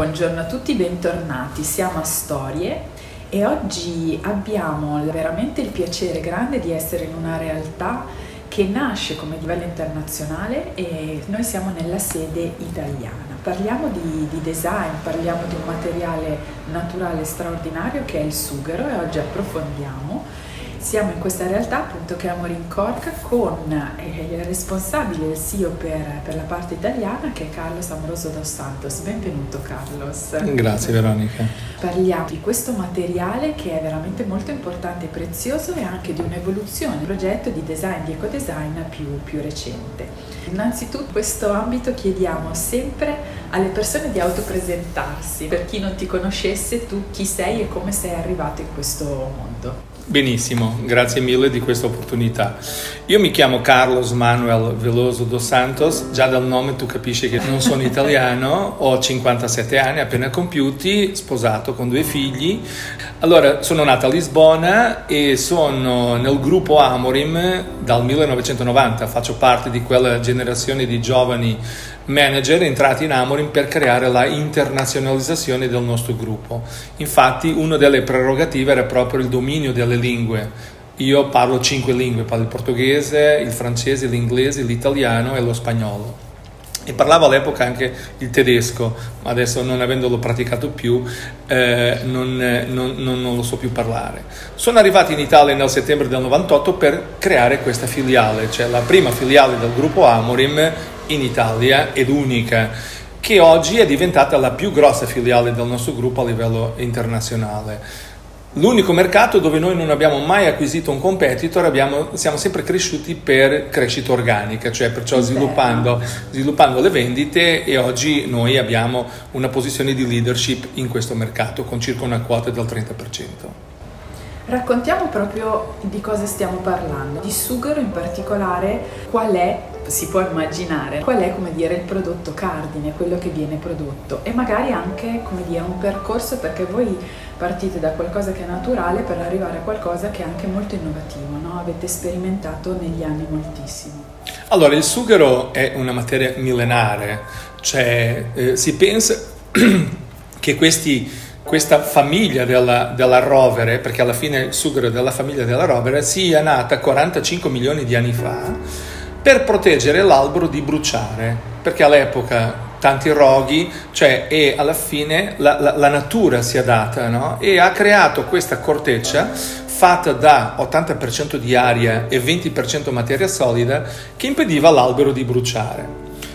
Buongiorno a tutti, bentornati, siamo a Storie e oggi abbiamo veramente il piacere grande di essere in una realtà che nasce come livello internazionale e noi siamo nella sede italiana. Parliamo di design, parliamo di un materiale naturale straordinario che è il sughero e oggi approfondiamo. Siamo in questa realtà appunto che è Amorim Cork con il responsabile, il CEO per la parte italiana che è Carlos Veloso Dos Santos. Benvenuto Carlos. Grazie Veronica. Parliamo di questo materiale che è veramente molto importante e prezioso e anche di un'evoluzione, un progetto di design, di ecodesign più recente. Innanzitutto in questo ambito chiediamo sempre alle persone di autopresentarsi, per chi non ti conoscesse tu chi sei e come sei arrivato in questo mondo. Benissimo, grazie mille di questa opportunità. Io mi chiamo Carlos Manuel Veloso Dos Santos, già dal nome tu capisci che non sono italiano, ho 57 anni appena compiuti, sposato con 2 figli. Allora, sono nato a Lisbona e sono nel gruppo Amorim dal 1990, faccio parte di quella generazione di giovani manager entrati in Amorim per creare la internazionalizzazione del nostro gruppo. Infatti una delle prerogative era proprio il dominio delle lingue. Io parlo 5 lingue, parlo il portoghese, il francese, l'inglese, l'italiano e lo spagnolo. E parlavo all'epoca anche il tedesco, ma adesso non avendolo praticato più non lo so più parlare. Sono arrivato in Italia nel settembre del 98 per creare questa filiale, cioè la prima filiale del gruppo Amorim in Italia ed unica, che oggi è diventata la più grossa filiale del nostro gruppo a livello internazionale. L'unico mercato dove noi non abbiamo mai acquisito un competitor, siamo sempre cresciuti per crescita organica, cioè perciò sviluppando le vendite, e oggi noi abbiamo una posizione di leadership in questo mercato con circa una quota del 30%. Raccontiamo proprio di cosa stiamo parlando, di sughero in particolare, si può immaginare qual è, come dire, il prodotto cardine, quello che viene prodotto, e magari anche, come dire, un percorso, perché voi partite da qualcosa che è naturale per arrivare a qualcosa che è anche molto innovativo, no? Avete sperimentato negli anni moltissimo. Allora, il sughero è una materia millenare, cioè si pensa che questa famiglia della rovere, perché alla fine il sughero della famiglia della rovere sia nata 45 milioni di anni fa, per proteggere l'albero di bruciare, perché all'epoca tanti roghi, cioè, e alla fine la natura si adatta, no? E ha creato questa corteccia fatta da 80% di aria e 20% materia solida che impediva all'albero di bruciare.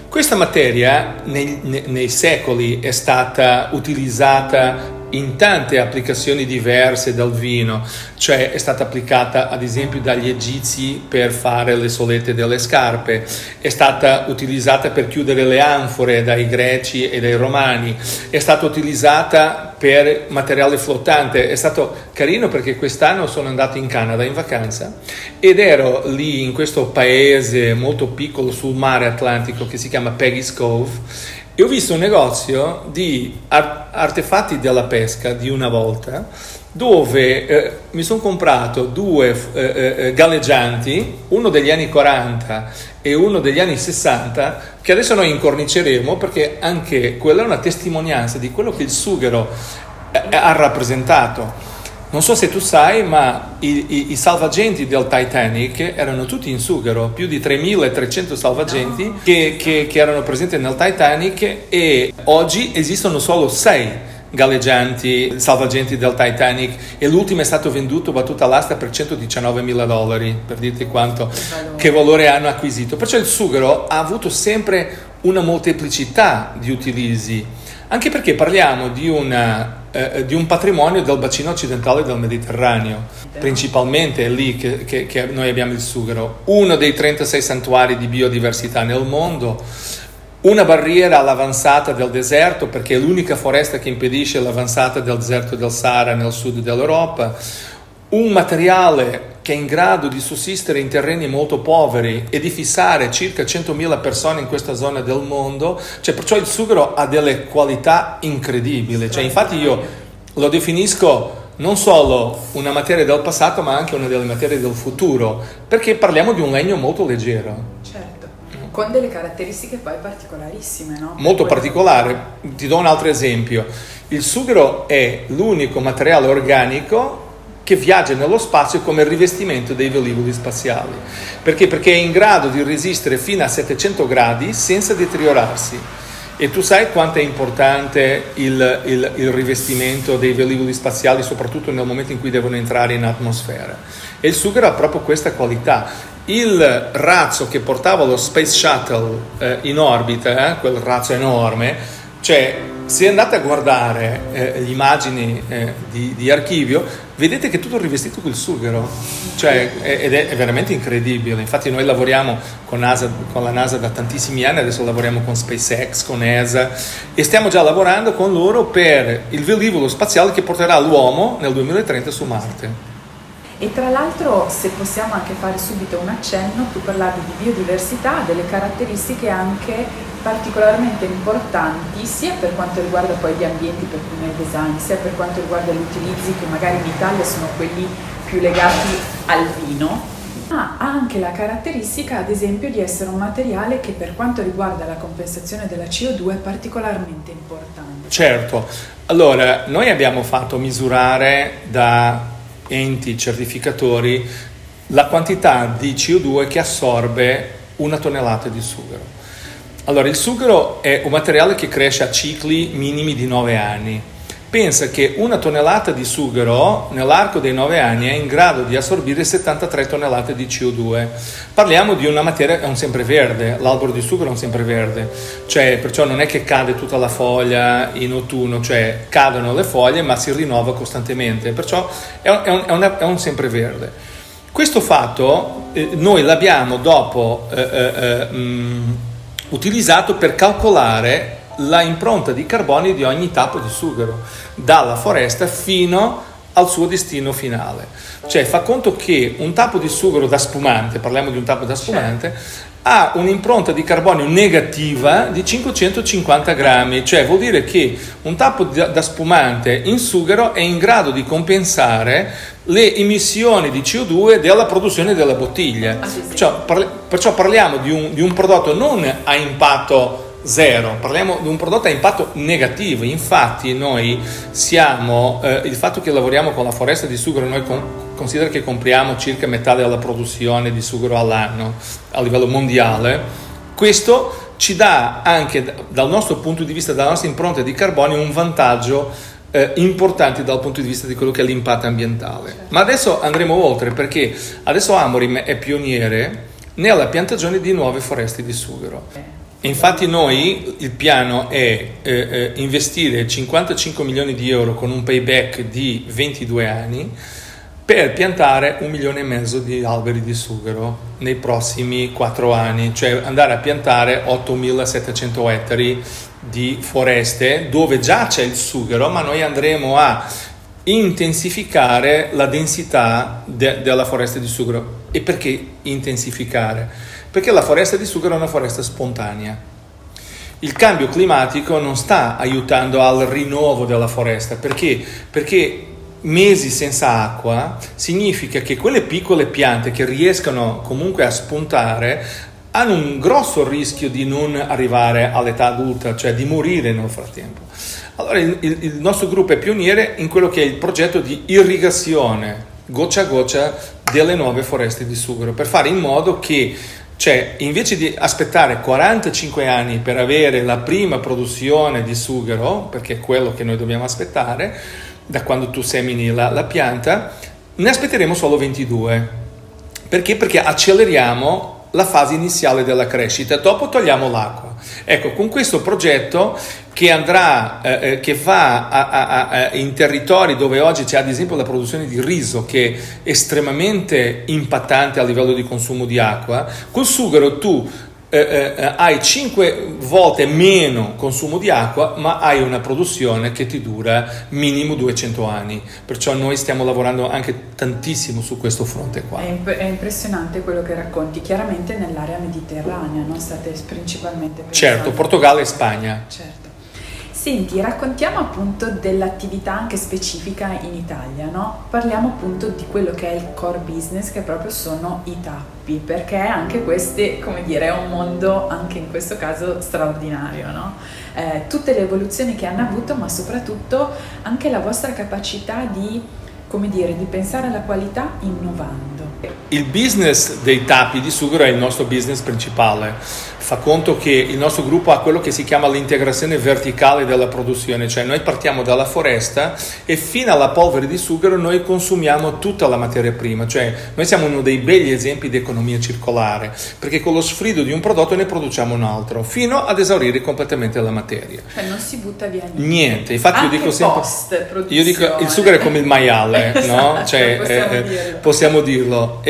Questa materia nei secoli è stata utilizzata in tante applicazioni diverse dal vino, cioè è stata applicata ad esempio dagli egizi per fare le solette delle scarpe, è stata utilizzata per chiudere le anfore dai greci e dai romani, è stata utilizzata per materiale flottante. È stato carino perché quest'anno sono andato in Canada in vacanza ed ero lì in questo paese molto piccolo sul mare Atlantico che si chiama Peggy's Cove, e ho visto un negozio di artefatti della pesca di una volta, dove mi sono comprato 2 galleggianti, uno degli anni 40 e uno degli anni 60, che adesso noi incorniceremo, perché anche quella è una testimonianza di quello che il sughero ha rappresentato. Non so se tu sai, ma i salvagenti del Titanic erano tutti in sughero, più di 3.300 salvagenti che erano presenti nel Titanic, e oggi esistono solo 6 galleggianti salvagenti del Titanic, e l'ultimo è stato venduto, battuto all'asta, per $119.000, per dirti quanto che valore hanno acquisito. Perciò il sughero ha avuto sempre una molteplicità di utilizzi, anche perché parliamo di un patrimonio del bacino occidentale del Mediterraneo, principalmente è lì che noi abbiamo il sughero, uno dei 36 santuari di biodiversità nel mondo, una barriera all'avanzata del deserto, perché è l'unica foresta che impedisce l'avanzata del deserto del Sahara nel sud dell'Europa, un materiale che è in grado di sussistere in terreni molto poveri e di fissare circa 100.000 persone in questa zona del mondo, cioè perciò il sughero ha delle qualità incredibili, cioè infatti io lo definisco non solo una materia del passato ma anche una delle materie del futuro, perché parliamo di un legno molto leggero. Certo. con delle caratteristiche poi particolarissime, no? Molto particolare. Ti do un altro esempio. Il sughero è l'unico materiale organico che viaggia nello spazio come rivestimento dei velivoli spaziali. Perché? Perché è in grado di resistere fino a 700 gradi senza deteriorarsi. E tu sai quanto è importante il rivestimento dei velivoli spaziali, soprattutto nel momento in cui devono entrare in atmosfera. E il sughero ha proprio questa qualità. Il razzo che portava lo Space Shuttle in orbita, quel razzo enorme, cioè se andate a guardare le immagini di archivio, vedete che è tutto rivestito col sughero, cioè, ed è veramente incredibile. Infatti noi lavoriamo con la NASA da tantissimi anni, adesso lavoriamo con SpaceX, con ESA, e stiamo già lavorando con loro per il velivolo spaziale che porterà l'uomo nel 2030 su Marte. E tra l'altro, se possiamo anche fare subito un accenno, tu parlavi di biodiversità, delle caratteristiche anche particolarmente importanti sia per quanto riguarda poi gli ambienti per cui noi design, sia per quanto riguarda gli utilizzi che magari in Italia sono quelli più legati al vino, ma ha anche la caratteristica ad esempio di essere un materiale che per quanto riguarda la compensazione della CO2 è particolarmente importante. Certo, allora noi abbiamo fatto misurare da enti certificatori la quantità di CO2 che assorbe una tonnellata di sughero. Allora, il sughero è un materiale che cresce a cicli minimi di 9 anni. Pensa che una tonnellata di sughero nell'arco dei 9 anni è in grado di assorbire 73 tonnellate di CO2. Parliamo di una materia, è un sempreverde, l'albero di sughero è un sempreverde, cioè perciò non è che cade tutta la foglia in autunno, cioè cadono le foglie ma si rinnova costantemente, perciò è un sempreverde. Questo fatto noi l'abbiamo dopo utilizzato per calcolare la impronta di carbonio di ogni tappo di sughero dalla foresta fino al suo destino finale. Cioè fa conto che un tappo di sughero da spumante, parliamo di un tappo da spumante, ha un'impronta di carbonio negativa di 550 grammi, cioè vuol dire che un tappo da spumante in sughero è in grado di compensare le emissioni di CO2 della produzione della bottiglia. Perciò parliamo di un prodotto non a impatto zero, parliamo di un prodotto a impatto negativo. Infatti noi siamo, il fatto che lavoriamo con la foresta di sughero, noi considera che compriamo circa metà della produzione di sughero all'anno a livello mondiale. Questo ci dà anche dal nostro punto di vista, dalla nostra impronta di carbonio, un vantaggio importante dal punto di vista di quello che è l'impatto ambientale. Ma adesso andremo oltre, perché adesso Amorim è pioniere nella piantagione di nuove foreste di sughero. Infatti noi, il piano è investire 55 milioni di euro con un payback di 22 anni per piantare 1,5 milioni di alberi di sughero nei prossimi 4 anni, cioè andare a piantare 8.700 ettari di foreste dove già c'è il sughero, ma noi andremo a intensificare la densità della foresta di sughero. E perché intensificare? Perché la foresta di sughero è una foresta spontanea. Il cambio climatico non sta aiutando al rinnovo della foresta, perché mesi senza acqua significa che quelle piccole piante che riescono comunque a spuntare hanno un grosso rischio di non arrivare all'età adulta, cioè di morire nel frattempo. Allora il nostro gruppo è pioniere in quello che è il progetto di irrigazione goccia a goccia delle nuove foreste di sughero, per fare in modo che, cioè, invece di aspettare 45 anni per avere la prima produzione di sughero, perché è quello che noi dobbiamo aspettare da quando tu semini la pianta, ne aspetteremo solo 22. Perché? Perché acceleriamo la fase iniziale della crescita, dopo togliamo l'acqua. Ecco, con questo progetto che andrà, che va in territori dove oggi c'è ad esempio la produzione di riso, che è estremamente impattante a livello di consumo di acqua, col sughero tu hai 5 volte meno consumo di acqua, ma hai una produzione che ti dura minimo 200 anni. Perciò noi stiamo lavorando anche tantissimo su questo fronte qua. È impressionante quello che racconti. Chiaramente nell'area mediterranea, no? State principalmente pensando... Certo, Portogallo e Spagna. Certo. Senti, raccontiamo appunto dell'attività anche specifica in Italia, no? Parliamo appunto di quello che è il core business, che proprio sono i tappi, perché anche questi, come dire, è un mondo anche in questo caso straordinario, no? Tutte le evoluzioni che hanno avuto, ma soprattutto anche la vostra capacità di, come dire, di pensare alla qualità innovando. Il business dei tappi di Suber è il nostro business principale. Fa conto che il nostro gruppo ha quello che si chiama l'integrazione verticale della produzione, cioè noi partiamo dalla foresta e fino alla polvere di sughero noi consumiamo tutta la materia prima, cioè noi siamo uno dei begli esempi di economia circolare, perché con lo sfrido di un prodotto ne produciamo un altro, fino ad esaurire completamente la materia. Cioè non si butta via niente. Infatti anche io dico sempre, io dico il sughero è come il maiale, esatto, no? Cioè, possiamo dirlo.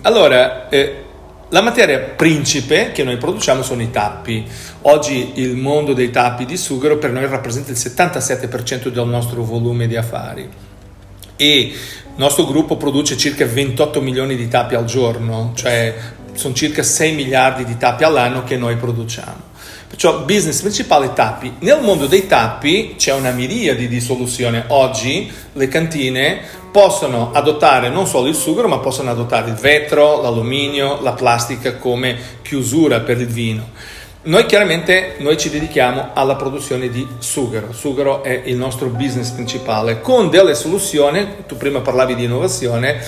Allora, la materia principe che noi produciamo sono i tappi. Oggi il mondo dei tappi di sughero per noi rappresenta il 77% del nostro volume di affari e il nostro gruppo produce circa 28 milioni di tappi al giorno, cioè sono circa 6 miliardi di tappi all'anno che noi produciamo. Perciò business principale tappi. Nel mondo dei tappi c'è una miriade di soluzioni. Oggi le cantine possono adottare non solo il sughero, ma possono adottare il vetro, l'alluminio, la plastica come chiusura per il vino. Noi chiaramente ci dedichiamo alla produzione di sughero. Sughero è il nostro business principale, con delle soluzioni, tu prima parlavi di innovazione,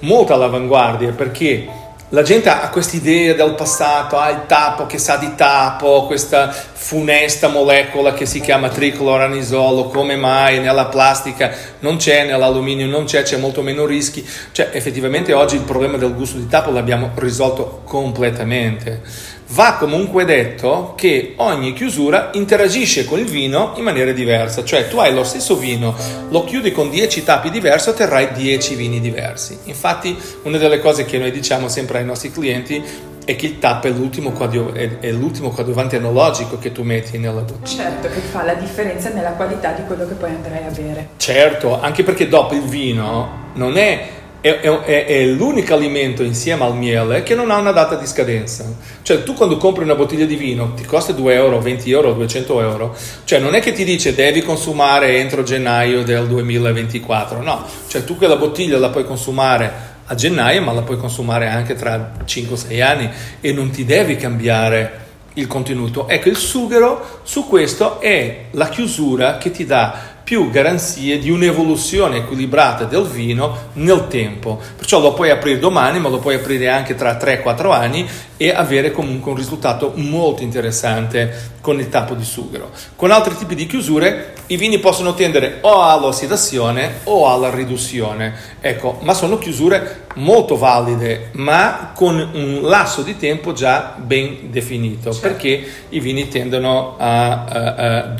molto all'avanguardia, perché la gente ha questa idea del passato, ha il tappo che sa di tappo, questa funesta molecola che si chiama tricloranisolo, come mai nella plastica non c'è, nell'alluminio non c'è, c'è molto meno rischi. Cioè effettivamente oggi il problema del gusto di tappo l'abbiamo risolto completamente. Va comunque detto che ogni chiusura interagisce con il vino in maniera diversa, cioè tu hai lo stesso vino, lo chiudi con 10 tappi diversi, otterrai 10 vini diversi. Infatti una delle cose che noi diciamo sempre ai nostri clienti è che il tappo è l'ultimo coadiuvante enologico che tu metti nella bottiglia. Certo, che fa la differenza nella qualità di quello che poi andrai a bere. Certo, anche perché dopo il vino non è... È l'unico alimento insieme al miele che non ha una data di scadenza. Cioè tu quando compri una bottiglia di vino ti costa 2 euro, 20 euro, 200 euro, cioè non è che ti dice devi consumare entro gennaio del 2024, no, cioè tu quella bottiglia la puoi consumare a gennaio, ma la puoi consumare anche tra 5-6 anni e non ti devi cambiare il contenuto. Ecco, il sughero su questo è la chiusura che ti dà più garanzie di un'evoluzione equilibrata del vino nel tempo. Perciò lo puoi aprire domani, ma lo puoi aprire anche tra 3-4 anni e avere comunque un risultato molto interessante con il tappo di sughero. Con altri tipi di chiusure i vini possono tendere o all'ossidazione o alla riduzione, ecco, ma sono chiusure molto valide, ma con un lasso di tempo già ben definito, certo, perché i vini tendono a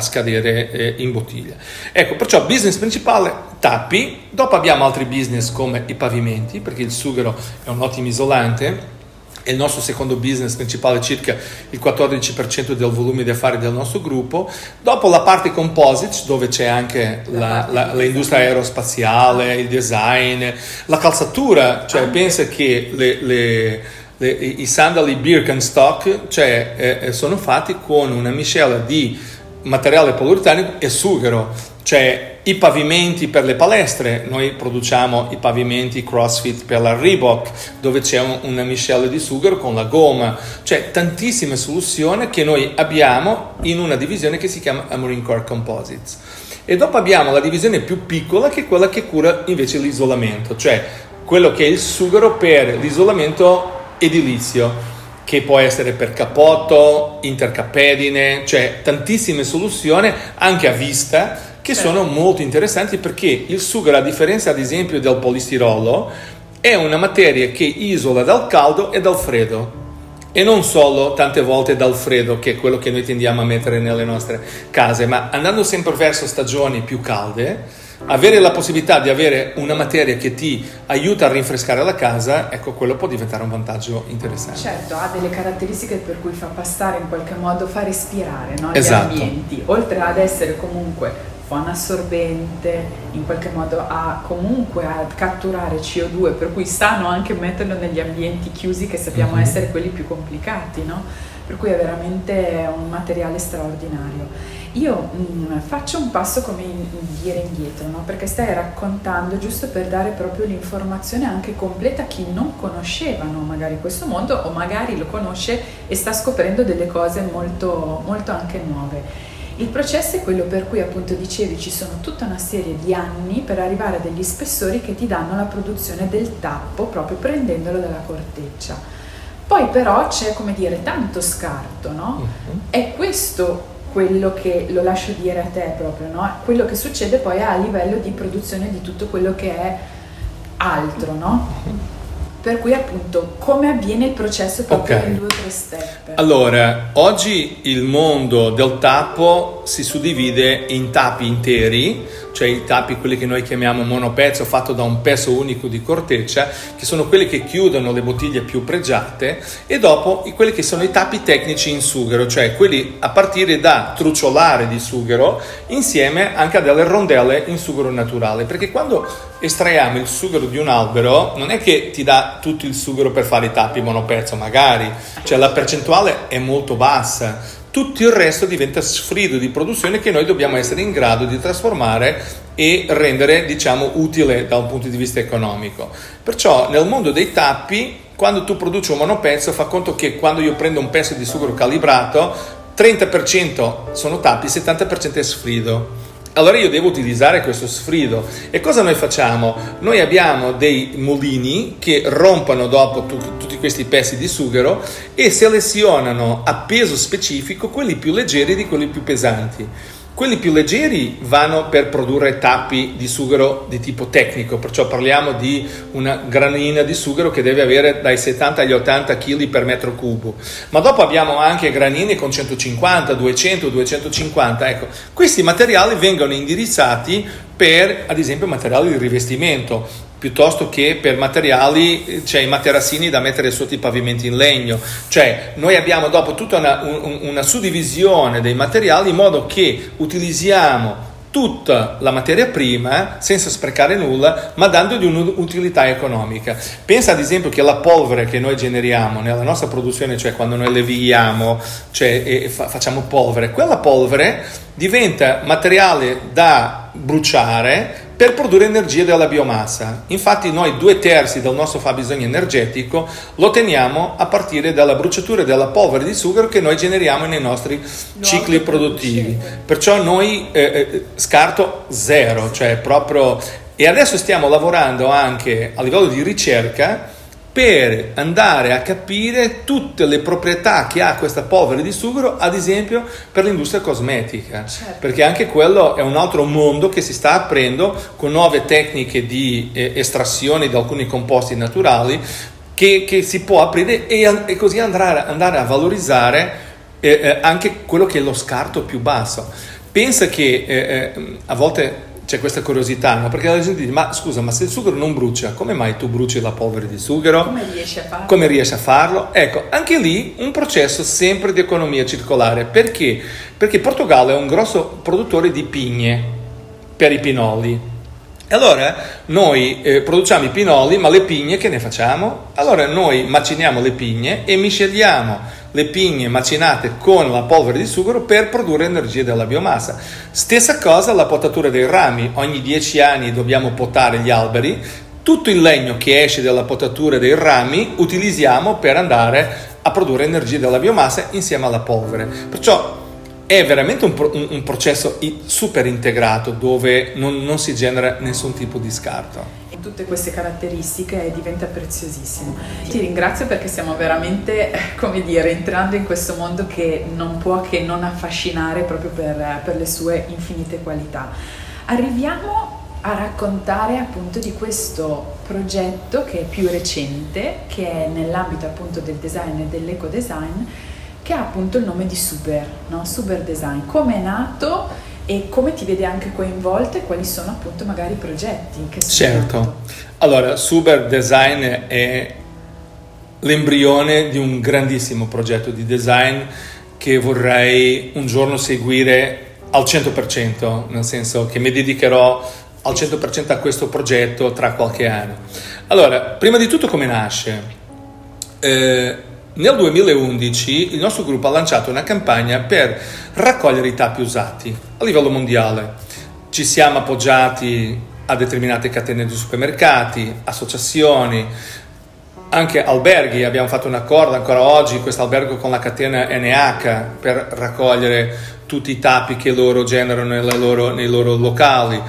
scadere in bottiglia. Ecco, perciò business principale tappi, dopo abbiamo altri business come i pavimenti, perché il sughero è un ottimo isolante, è il nostro secondo business principale, circa il 14% del volume di affari del nostro gruppo. Dopo la parte composites, dove c'è anche l'industria aerospaziale, il design, la calzatura, cioè pensa che i sandali Birkenstock, cioè, sono fatti con una miscela di materiale poliuretanico e sughero, cioè i pavimenti per le palestre, noi produciamo i pavimenti CrossFit per la Reebok, dove c'è una miscela di sughero con la gomma, cioè tantissime soluzioni che noi abbiamo in una divisione che si chiama Amorim Cork Composites. E dopo abbiamo la divisione più piccola, che è quella che cura invece l'isolamento, cioè quello che è il sughero per l'isolamento edilizio, che può essere per capotto, intercappedine, cioè tantissime soluzioni anche a vista che sono molto interessanti, perché il sughero, a differenza ad esempio del polistirolo, è una materia che isola dal caldo e dal freddo. E non solo tante volte dal freddo, che è quello che noi tendiamo a mettere nelle nostre case, ma andando sempre verso stagioni più calde, avere la possibilità di avere una materia che ti aiuta a rinfrescare la casa, ecco, quello può diventare un vantaggio interessante. Certo, ha delle caratteristiche per cui fa passare in qualche modo, fa respirare, no? Gli esatto, ambienti, oltre ad essere comunque buonassorbente, in qualche modo a catturare CO2, per cui sano anche metterlo negli ambienti chiusi che sappiamo essere quelli più complicati, no? per cui è veramente un materiale straordinario. Io faccio un passo, come dire, indietro, no? Perché stai raccontando giusto per dare proprio l'informazione anche completa a chi non conoscevano magari questo mondo, o magari lo conosce e sta scoprendo delle cose molto, molto anche nuove. Il processo è quello per cui, appunto, dicevi, ci sono tutta una serie di anni per arrivare a degli spessori che ti danno la produzione del tappo, proprio prendendolo dalla corteccia. Poi però c'è, come dire, tanto scarto, no? È questo quello che, lo lascio dire a te proprio, no? Quello che succede poi a livello di produzione di tutto quello che è altro, no? Per cui, appunto, come avviene il processo proprio in 2 o 3 step? Allora, oggi il mondo del tappo si suddivide in tappi interi, cioè i tappi, quelli che noi chiamiamo monopezzo, fatto da un pezzo unico di corteccia, che sono quelli che chiudono le bottiglie più pregiate, e dopo quelli che sono i tappi tecnici in sughero, cioè quelli a partire da truciolare di sughero, insieme anche a delle rondelle in sughero naturale, perché quando estraiamo il sughero di un albero non è che ti dà tutto il sughero per fare i tappi monopezzo, magari, cioè la percentuale è molto bassa. Tutto il resto diventa sfrido di produzione che noi dobbiamo essere in grado di trasformare e rendere, diciamo, utile da un punto di vista economico. Perciò nel mondo dei tappi, quando tu produci un monopezzo, fa conto che quando io prendo un pezzo di sughero calibrato, 30% sono tappi, 70% è sfrido. Allora io devo utilizzare questo sfrido. E cosa noi facciamo? Noi abbiamo dei mulini che rompono dopo tutti questi pezzi di sughero e selezionano a peso specifico quelli più leggeri di quelli più pesanti. Quelli più leggeri vanno per produrre tappi di sughero di tipo tecnico, perciò parliamo di una granina di sughero che deve avere dai 70 agli 80 kg per metro cubo. Ma dopo abbiamo anche granine con 150, 200, 250. Ecco, questi materiali vengono indirizzati per, ad esempio, materiali di rivestimento, piuttosto che per materiali, cioè i materassini da mettere sotto i pavimenti in legno. Cioè noi abbiamo dopo tutta una suddivisione dei materiali in modo che utilizziamo tutta la materia prima senza sprecare nulla, ma dandogli un'utilità economica. Pensa ad esempio che la polvere che noi generiamo nella nostra produzione, cioè quando noi leviamo, cioè facciamo polvere, quella polvere diventa materiale da bruciare per produrre energia dalla biomassa. Infatti noi 2/3 del nostro fabbisogno energetico lo otteniamo a partire dalla bruciatura della polvere di sughero che noi generiamo nei nostri cicli produttivi. Perciò noi scarto zero, cioè proprio. E adesso stiamo lavorando anche a livello di ricerca per andare a capire tutte le proprietà che ha questa polvere di sughero, ad esempio per l'industria cosmetica, certo, perché anche quello è un altro mondo che si sta aprendo con nuove tecniche di estrazione di alcuni composti naturali che si può aprire e così andare a valorizzare anche quello che è lo scarto più basso. Pensa che a volte c'è questa curiosità, no? Perché la gente dice, ma scusa, ma se il sughero non brucia, come mai tu bruci la polvere di sughero? Come riesci a farlo? Ecco, anche lì un processo sempre di economia circolare. Perché? Perché Portogallo è un grosso produttore di pigne per i pinoli. Allora noi produciamo i pinoli, ma le pigne che ne facciamo? Allora noi maciniamo le pigne e misceliamo le pigne macinate con la polvere di sughero per produrre energia dalla biomassa. Stessa cosa la potatura dei rami, ogni 10 anni dobbiamo potare gli alberi, tutto il legno che esce dalla potatura dei rami utilizziamo per andare a produrre energia dalla biomassa insieme alla polvere. Perciò è veramente un processo super integrato dove non si genera nessun tipo di scarto. Tutte queste caratteristiche diventa preziosissimo. Ti ringrazio perché stiamo veramente, come dire, entrando in questo mondo che non può che non affascinare proprio per le sue infinite qualità. Arriviamo a raccontare appunto di questo progetto che è più recente, che è nell'ambito appunto del design e dell'ecodesign, che ha appunto il nome di Suber, no? Suber Design. Come è nato e come ti vede anche coinvolto e quali sono appunto magari i progetti che sono. Certo. Allora, Suber Design è l'embrione di un grandissimo progetto di design che vorrei un giorno seguire al 100%, nel senso che mi dedicherò al 100% a questo progetto tra qualche anno. Allora, prima di tutto come nasce? Nel 2011 il nostro gruppo ha lanciato una campagna per raccogliere i tappi usati a livello mondiale. Ci siamo appoggiati a determinate catene di supermercati, associazioni, anche alberghi. Abbiamo fatto un accordo ancora oggi, questo albergo, con la catena NH per raccogliere tutti i tappi che loro generano nei loro locali.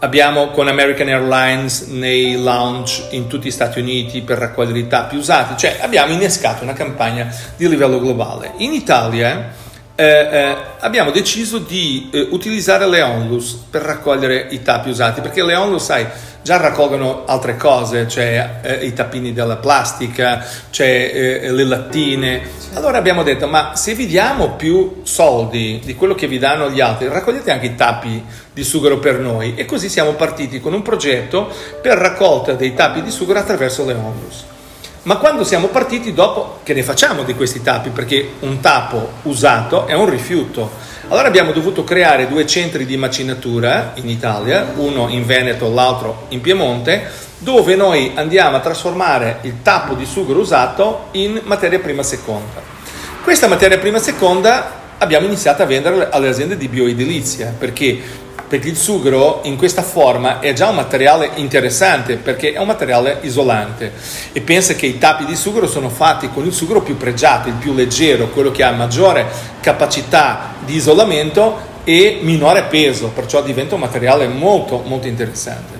Abbiamo con American Airlines nei lounge in tutti gli Stati Uniti per raccogliere i tappi usati. Cioè abbiamo innescato una campagna di livello globale. In Italia abbiamo deciso di utilizzare le onlus per raccogliere i tappi usati, perché le onlus, sai, già raccolgono altre cose, cioè i tappini della plastica, cioè le lattine. Allora abbiamo detto, ma se vi diamo più soldi di quello che vi danno gli altri, raccogliete anche i tappi di sughero per noi. E così siamo partiti con un progetto per raccolta dei tappi di sughero attraverso le onlus. Ma quando siamo partiti, dopo, che ne facciamo di questi tappi? Perché un tappo usato è un rifiuto. Allora abbiamo dovuto creare 2 centri di macinatura in Italia, uno in Veneto, l'altro in Piemonte, dove noi andiamo a trasformare il tappo di sughero usato in materia prima seconda. Questa materia prima seconda abbiamo iniziato a vendere alle aziende di bioedilizia, perché il sughero in questa forma è già un materiale interessante, perché è un materiale isolante, e pensa che i tappi di sughero sono fatti con il sughero più pregiato, il più leggero, quello che ha maggiore capacità di isolamento e minore peso, perciò diventa un materiale molto molto interessante.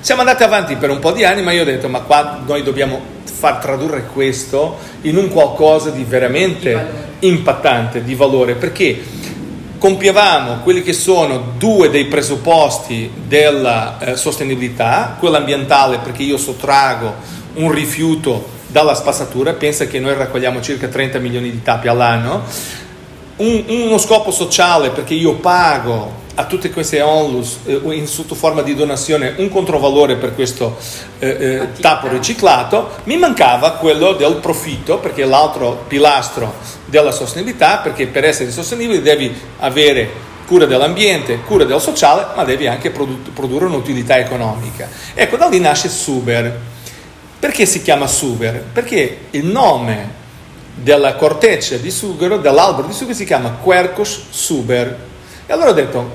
Siamo andati avanti per un po' di anni, ma io ho detto, ma qua noi dobbiamo far tradurre questo in un qualcosa di veramente impattante, di valore, perché compievamo quelli che sono 2 dei presupposti della sostenibilità, quello ambientale, perché io sottrago un rifiuto dalla spazzatura. Pensa che noi raccogliamo circa 30 milioni di tappi all'anno. Uno scopo sociale, perché io pago a tutte queste onlus sotto forma di donazione un controvalore per questo tappo riciclato. Mi mancava quello del profitto, perché è l'altro pilastro della sostenibilità, perché per essere sostenibile devi avere cura dell'ambiente, cura del sociale, ma devi anche produrre un'utilità economica. Ecco, da lì nasce Suber. Perché si chiama Suber? Perché il nome della corteccia di sughero, dell'albero di sughero, si chiama Quercus suber. E allora ho detto,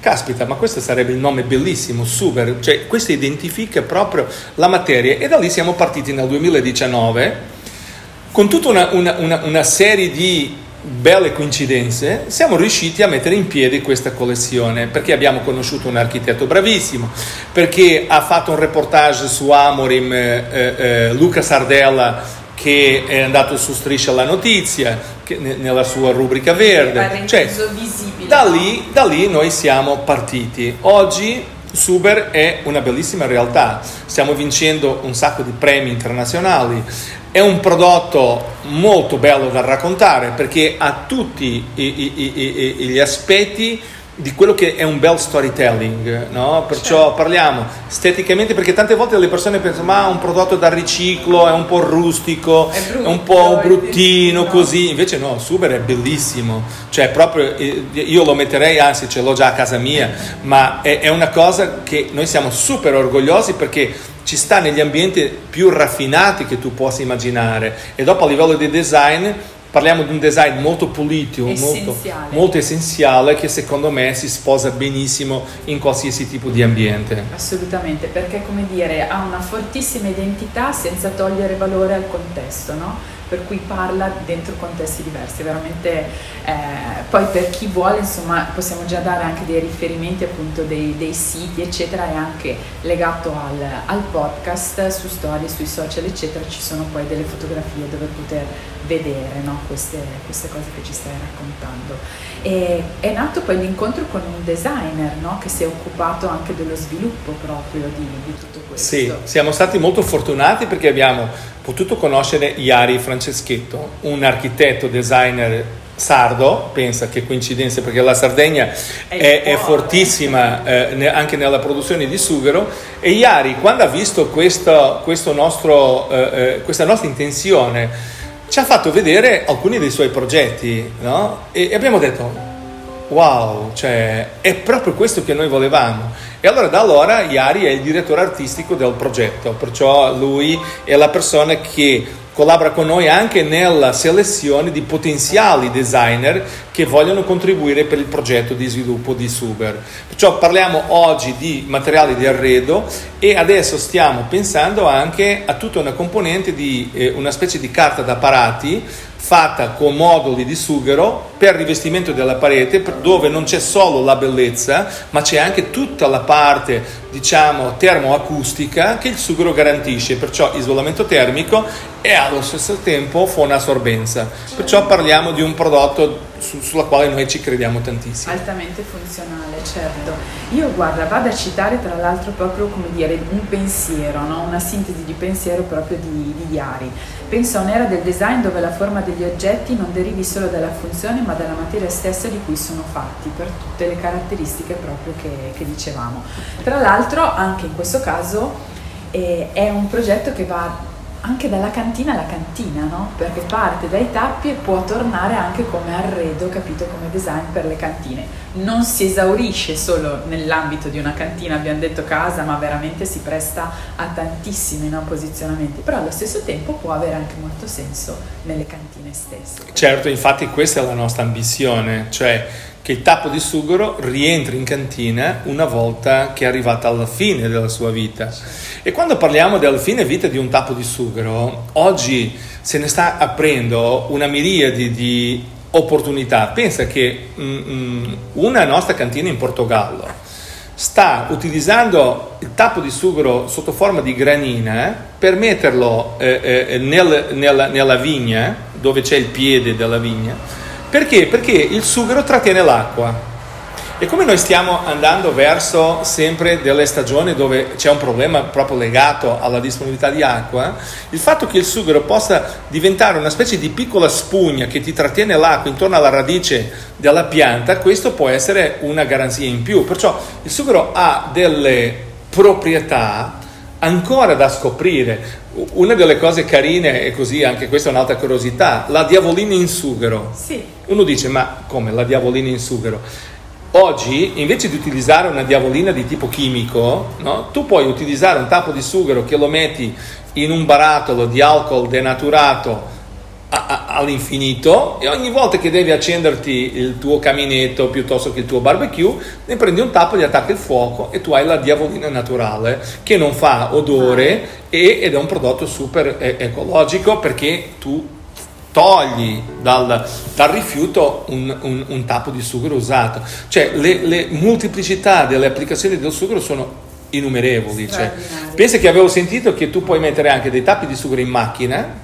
caspita, ma questo sarebbe il nome bellissimo, Suber, cioè questo identifica proprio la materia. E da lì siamo partiti nel 2019, con tutta una serie di belle coincidenze. Siamo riusciti a mettere in piedi questa collezione, perché abbiamo conosciuto un architetto bravissimo, perché ha fatto un reportage su Amorim, Luca Sardella, che è andato su Striscia la notizia, che nella sua rubrica verde, cioè da lì noi siamo partiti. Oggi Suber è una bellissima realtà, stiamo vincendo un sacco di premi internazionali, è un prodotto molto bello da raccontare, perché ha tutti gli aspetti di quello che è un bel storytelling, no? Perciò parliamo esteticamente, perché tante volte le persone pensano, ma un prodotto da riciclo è un po' rustico, è brutto, è un po' bruttino, così. Invece no, Suber è bellissimo, cioè proprio io lo metterei, anzi ce l'ho già a casa mia, ma è una cosa che noi siamo super orgogliosi, perché ci sta negli ambienti più raffinati che tu possa immaginare. E dopo, a livello di design, parliamo di un design molto pulito, molto essenziale, che secondo me si sposa benissimo in qualsiasi tipo di ambiente. Assolutamente, perché, come dire, ha una fortissima identità senza togliere valore al contesto, no? Per cui parla dentro contesti diversi, veramente. Poi per chi vuole, insomma, possiamo già dare anche dei riferimenti, appunto, dei siti, eccetera. È anche legato al podcast, su storie, sui social, eccetera. Ci sono poi delle fotografie dove poter vedere, no? queste cose che ci stai raccontando. E è nato poi l'incontro con un designer, no? Che si è occupato anche dello sviluppo proprio di tutto questo. Sì, siamo stati molto fortunati, perché abbiamo potuto conoscere Jari Franceschetto, un architetto designer sardo. Pensa che coincidenza, perché la Sardegna è fortissima anche nella produzione di sughero. E Jari, quando ha visto questa nostra intenzione, ci ha fatto vedere alcuni dei suoi progetti, no? E abbiamo detto, wow, cioè è proprio questo che noi volevamo. E allora da allora Jari è il direttore artistico del progetto, perciò lui è la persona che collabora con noi anche nella selezione di potenziali designer che vogliono contribuire per il progetto di sviluppo di Suber. Perciò parliamo oggi di materiali di arredo e adesso stiamo pensando anche a tutta una componente di una specie di carta da parati fatta con moduli di sughero per rivestimento della parete, dove non c'è solo la bellezza ma c'è anche tutta la parte, diciamo, termoacustica che il sughero garantisce, perciò isolamento termico e allo stesso tempo fa un'assorbenza. Perciò parliamo di un prodotto sulla quale noi ci crediamo tantissimo. Altamente funzionale, certo. Io, guarda, vado a citare tra l'altro proprio, come dire, un pensiero, no? Una sintesi di pensiero proprio di Jari. Penso a un'era del design dove la forma degli oggetti non derivi solo dalla funzione ma dalla materia stessa di cui sono fatti, per tutte le caratteristiche proprio che dicevamo. Tra l'altro anche in questo caso è un progetto che va anche dalla cantina alla cantina, no? Perché parte dai tappi e può tornare anche come arredo, capito, come design per le cantine. Non si esaurisce solo nell'ambito di una cantina, abbiamo detto casa, ma veramente si presta a tantissimi, no, posizionamenti, però allo stesso tempo può avere anche molto senso nelle cantine stesse. Certo, infatti questa è la nostra ambizione, cioè che il tappo di sughero rientri in cantina una volta che è arrivata alla fine della sua vita. E quando parliamo della fine vita di un tappo di sughero, oggi se ne sta aprendo una miriade di opportunità. Pensa che una nostra cantina in Portogallo sta utilizzando il tappo di sughero sotto forma di granina per metterlo nella vigna, dove c'è il piede della vigna. Perché? Perché il sughero trattiene l'acqua. E come noi stiamo andando verso sempre delle stagioni dove c'è un problema proprio legato alla disponibilità di acqua, il fatto che il sughero possa diventare una specie di piccola spugna che ti trattiene l'acqua intorno alla radice della pianta, questo può essere una garanzia in più. Perciò il sughero ha delle proprietà ancora da scoprire. Una delle cose carine, e così anche questa è un'altra curiosità, la diavolina in sughero. Sì. Uno dice, ma come la diavolina in sughero? Oggi, invece di utilizzare una diavolina di tipo chimico, no, tu puoi utilizzare un tappo di sughero che lo metti in un barattolo di alcol denaturato all'infinito, e ogni volta che devi accenderti il tuo caminetto piuttosto che il tuo barbecue, ne prendi un tappo, gli attacchi il fuoco e tu hai la diavolina naturale che non fa odore ed è un prodotto super ecologico, perché tu togli dal rifiuto un tappo di sughero usato. Cioè le molteplicità delle applicazioni del sughero sono innumerevoli. Cioè, pensa che avevo sentito che tu puoi mettere anche dei tappi di sughero in macchina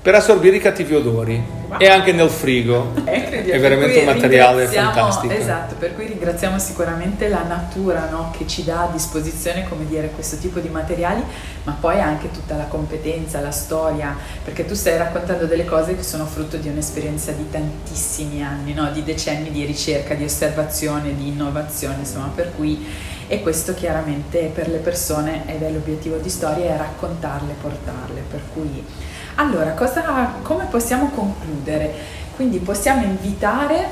per assorbire i cattivi odori, wow. E anche nel frigo, è veramente un materiale fantastico. Esatto, per cui ringraziamo sicuramente la natura, no, che ci dà a disposizione, come dire, questo tipo di materiali, ma poi anche tutta la competenza, la storia, perché tu stai raccontando delle cose che sono frutto di un'esperienza di tantissimi anni, no, di decenni di ricerca, di osservazione, di innovazione, insomma, per cui, e questo chiaramente per le persone, ed è l'obiettivo di Storia, è raccontarle, portarle, per cui... Allora, come possiamo concludere? Quindi possiamo invitare,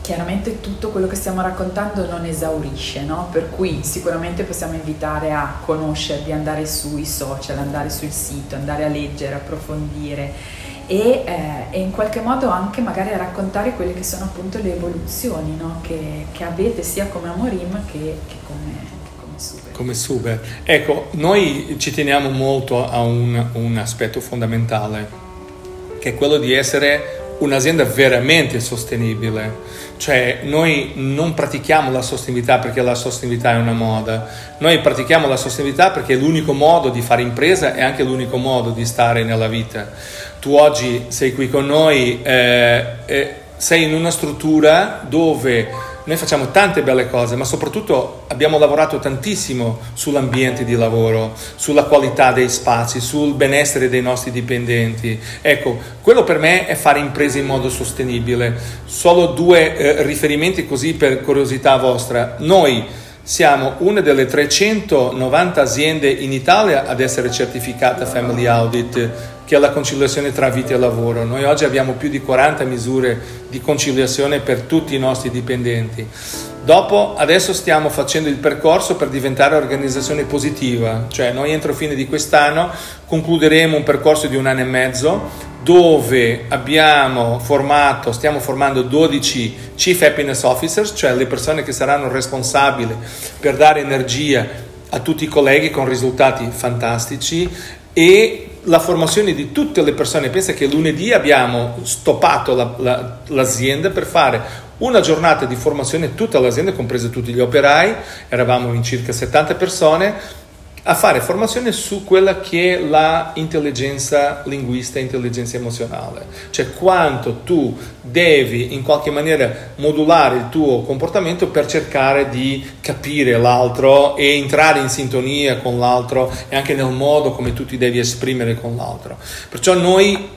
chiaramente tutto quello che stiamo raccontando non esaurisce, no? Per cui sicuramente possiamo invitare a conoscervi, andare sui social, andare sul sito, andare a leggere, approfondire e in qualche modo anche magari a raccontare quelle che sono appunto le evoluzioni, no? Che avete sia come Amorim che come... Come Suber. Ecco, noi ci teniamo molto a un aspetto fondamentale, che è quello di essere un'azienda veramente sostenibile. Cioè, noi non pratichiamo la sostenibilità perché la sostenibilità è una moda. Noi pratichiamo la sostenibilità perché è l'unico modo di fare impresa e anche l'unico modo di stare nella vita. Tu oggi sei qui con noi, sei in una struttura dove... Noi facciamo tante belle cose, ma soprattutto abbiamo lavorato tantissimo sull'ambiente di lavoro, sulla qualità dei spazi, sul benessere dei nostri dipendenti. Ecco, quello per me è fare imprese in modo sostenibile. Solo due riferimenti così per curiosità vostra. Noi siamo una delle 390 aziende in Italia ad essere certificata Family Audit, che è la conciliazione tra vita e lavoro. Noi oggi abbiamo più di 40 misure di conciliazione per tutti i nostri dipendenti. Dopo, adesso stiamo facendo il percorso per diventare organizzazione positiva, cioè noi entro fine di quest'anno concluderemo un percorso di 1 anno e mezzo dove stiamo formando 12 Chief Happiness Officers, cioè le persone che saranno responsabili per dare energia a tutti i colleghi con risultati fantastici, e la formazione di tutte le persone. Pensa che lunedì abbiamo stoppato l'azienda per fare una giornata di formazione, tutta l'azienda, compresa tutti gli operai, eravamo in circa 70 persone, a fare formazione su quella che è la intelligenza linguista e intelligenza emozionale, cioè quanto tu devi in qualche maniera modulare il tuo comportamento per cercare di capire l'altro e entrare in sintonia con l'altro, e anche nel modo come tu ti devi esprimere con l'altro. Perciò noi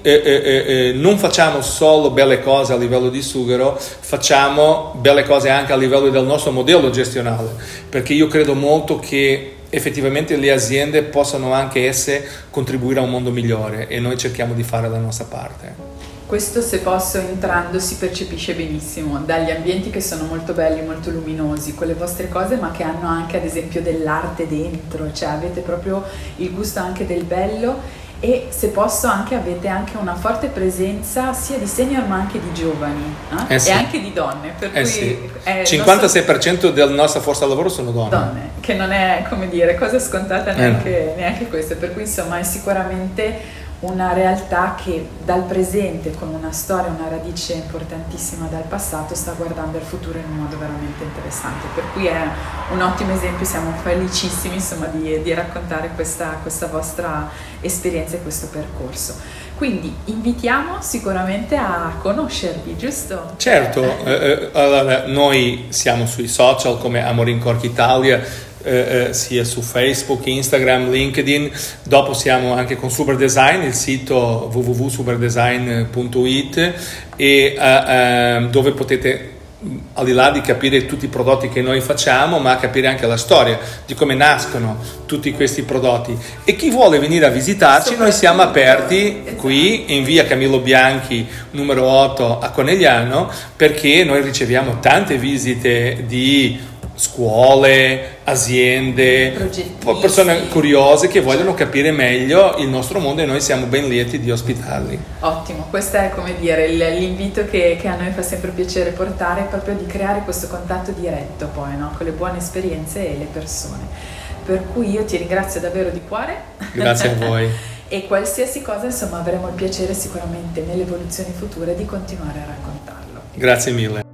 non facciamo solo belle cose a livello di Sughero, facciamo belle cose anche a livello del nostro modello gestionale, perché io credo molto che effettivamente le aziende possano anche esse contribuire a un mondo migliore, e noi cerchiamo di fare la nostra parte. Questo, se posso, entrando si percepisce benissimo dagli ambienti che sono molto belli, molto luminosi, con le vostre cose, ma che hanno anche ad esempio dell'arte dentro, cioè avete proprio il gusto anche del bello, e se posso anche avete anche una forte presenza sia di senior ma anche di giovani sì. E anche di donne, per cui sì. 56% della nostra forza lavoro sono donne, che non è, come dire, cosa scontata neanche questo, per cui insomma è sicuramente una realtà che dal presente, con una storia, una radice importantissima dal passato, sta guardando al futuro in un modo veramente interessante, per cui è un ottimo esempio. Siamo felicissimi insomma di raccontare questa vostra esperienza e questo percorso. Quindi invitiamo sicuramente a conoscervi, giusto? Certo, allora, noi siamo sui social come Amorim Cork Italia, sia su Facebook, Instagram, LinkedIn. Dopo siamo anche con Suber Design, il sito www.suberdesign.it, e dove potete, al di là di capire tutti i prodotti che noi facciamo, ma capire anche la storia di come nascono tutti questi prodotti. E chi vuole venire a visitarci, noi siamo aperti qui in via Camillo Bianchi numero 8 a Conegliano, perché noi riceviamo tante visite di scuole, aziende, persone curiose che vogliono capire meglio il nostro mondo, e noi siamo ben lieti di ospitarli. Ottimo, questo è, come dire, l'invito che a noi fa sempre piacere portare, proprio di creare questo contatto diretto poi, no? Con le buone esperienze e le persone. Per cui io ti ringrazio davvero di cuore. Grazie a voi. E qualsiasi cosa, insomma, avremo il piacere sicuramente nelle evoluzioni future di continuare a raccontarlo. Grazie mille.